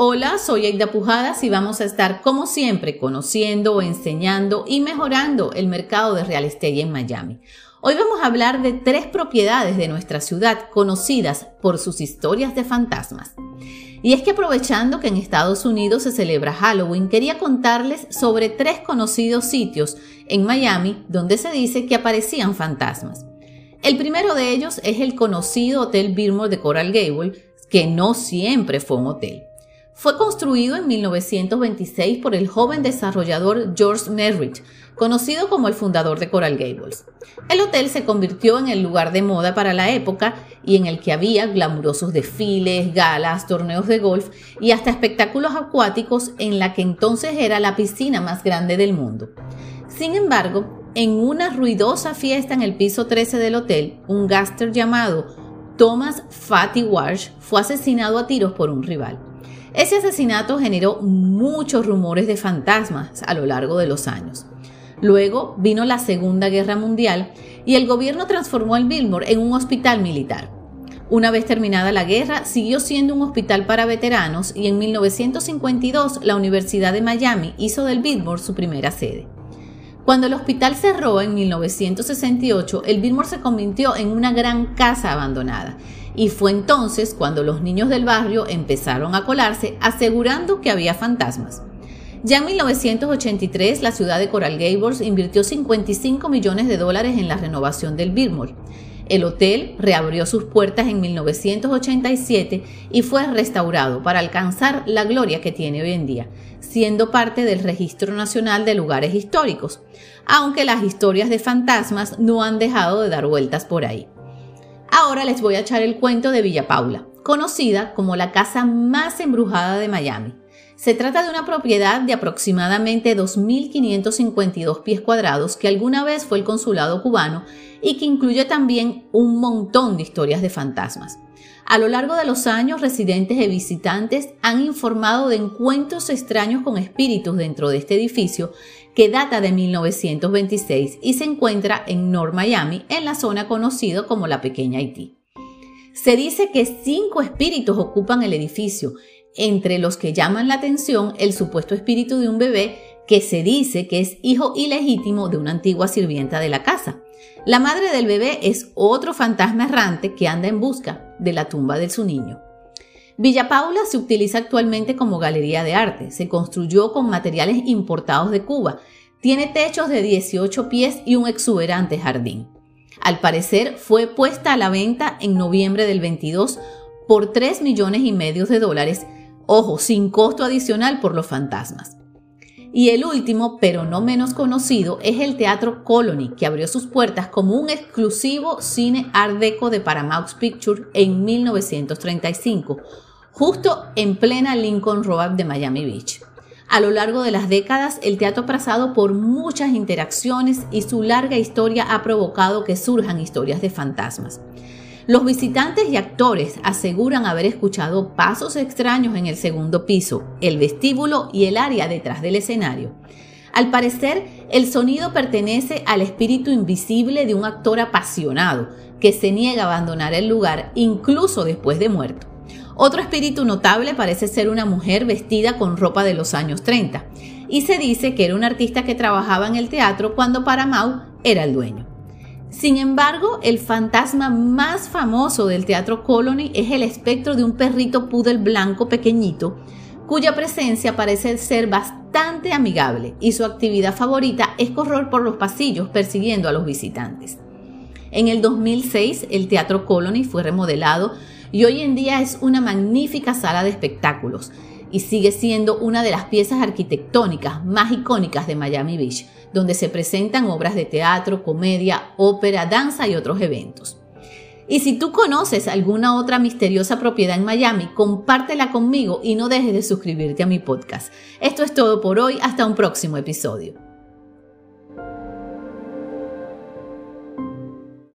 Hola, soy Edda Pujadas y vamos a estar como siempre conociendo, enseñando y mejorando el mercado de real estate en Miami. Hoy vamos a hablar de tres propiedades de nuestra ciudad conocidas por sus historias de fantasmas. Y es que aprovechando que en Estados Unidos se celebra Halloween, quería contarles sobre tres conocidos sitios en Miami donde se dice que aparecían fantasmas. El primero de ellos es el conocido Hotel Biltmore de Coral Gables, que no siempre fue un hotel. Fue construido en 1926 por el joven desarrollador George Merritt, conocido como el fundador de Coral Gables. El hotel se convirtió en el lugar de moda para la época y en el que había glamurosos desfiles, galas, torneos de golf y hasta espectáculos acuáticos en la que entonces era la piscina más grande del mundo. Sin embargo, en una ruidosa fiesta en el piso 13 del hotel, un gángster llamado Thomas Fatty Walsh fue asesinado a tiros por un rival. Ese asesinato generó muchos rumores de fantasmas a lo largo de los años. Luego vino la Segunda Guerra Mundial y el gobierno transformó el Biltmore en un hospital militar. Una vez terminada la guerra, siguió siendo un hospital para veteranos y en 1952 la Universidad de Miami hizo del Biltmore su primera sede. Cuando el hospital cerró en 1968, el Biltmore se convirtió en una gran casa abandonada. Y fue entonces cuando los niños del barrio empezaron a colarse asegurando que había fantasmas. Ya en 1983 la ciudad de Coral Gables invirtió $55 millones en la renovación del Biltmore. El hotel reabrió sus puertas en 1987 y fue restaurado para alcanzar la gloria que tiene hoy en día, siendo parte del Registro Nacional de Lugares Históricos, aunque las historias de fantasmas no han dejado de dar vueltas por ahí. Ahora les voy a echar el cuento de Villa Paula, conocida como la casa más embrujada de Miami. Se trata de una propiedad de aproximadamente 2.552 pies cuadrados que alguna vez fue el consulado cubano y que incluye también un montón de historias de fantasmas. A lo largo de los años, residentes y visitantes han informado de encuentros extraños con espíritus dentro de este edificio que data de 1926 y se encuentra en North Miami, en la zona conocida como la Pequeña Haití. Se dice que 5 espíritus ocupan el edificio, entre los que llaman la atención el supuesto espíritu de un bebé que se dice que es hijo ilegítimo de una antigua sirvienta de la casa. La madre del bebé es otro fantasma errante que anda en busca de la tumba de su niño. Villa Paula se utiliza actualmente como galería de arte. Se construyó con materiales importados de Cuba. Tiene techos de 18 pies y un exuberante jardín. Al parecer fue puesta a la venta en noviembre del 22 por $3,5 millones. Ojo, sin costo adicional por los fantasmas. Y el último, pero no menos conocido, es el Teatro Colony, que abrió sus puertas como un exclusivo cine Art Deco de Paramount Pictures en 1935, justo en plena Lincoln Road de Miami Beach. A lo largo de las décadas, el teatro ha pasado por muchas interacciones y su larga historia ha provocado que surjan historias de fantasmas. Los visitantes y actores aseguran haber escuchado pasos extraños en el segundo piso, el vestíbulo y el área detrás del escenario. Al parecer, el sonido pertenece al espíritu invisible de un actor apasionado que se niega a abandonar el lugar incluso después de muerto. Otro espíritu notable parece ser una mujer vestida con ropa de los años 30 y se dice que era un artista que trabajaba en el teatro cuando Paramount era el dueño. Sin embargo, el fantasma más famoso del Teatro Colony es el espectro de un perrito poodle blanco pequeñito, cuya presencia parece ser bastante amigable y su actividad favorita es correr por los pasillos persiguiendo a los visitantes. En el 2006, el Teatro Colony fue remodelado y hoy en día es una magnífica sala de espectáculos y sigue siendo una de las piezas arquitectónicas más icónicas de Miami Beach, donde se presentan obras de teatro, comedia, ópera, danza y otros eventos. Y si tú conoces alguna otra misteriosa propiedad en Miami, compártela conmigo y no dejes de suscribirte a mi podcast. Esto es todo por hoy, hasta un próximo episodio.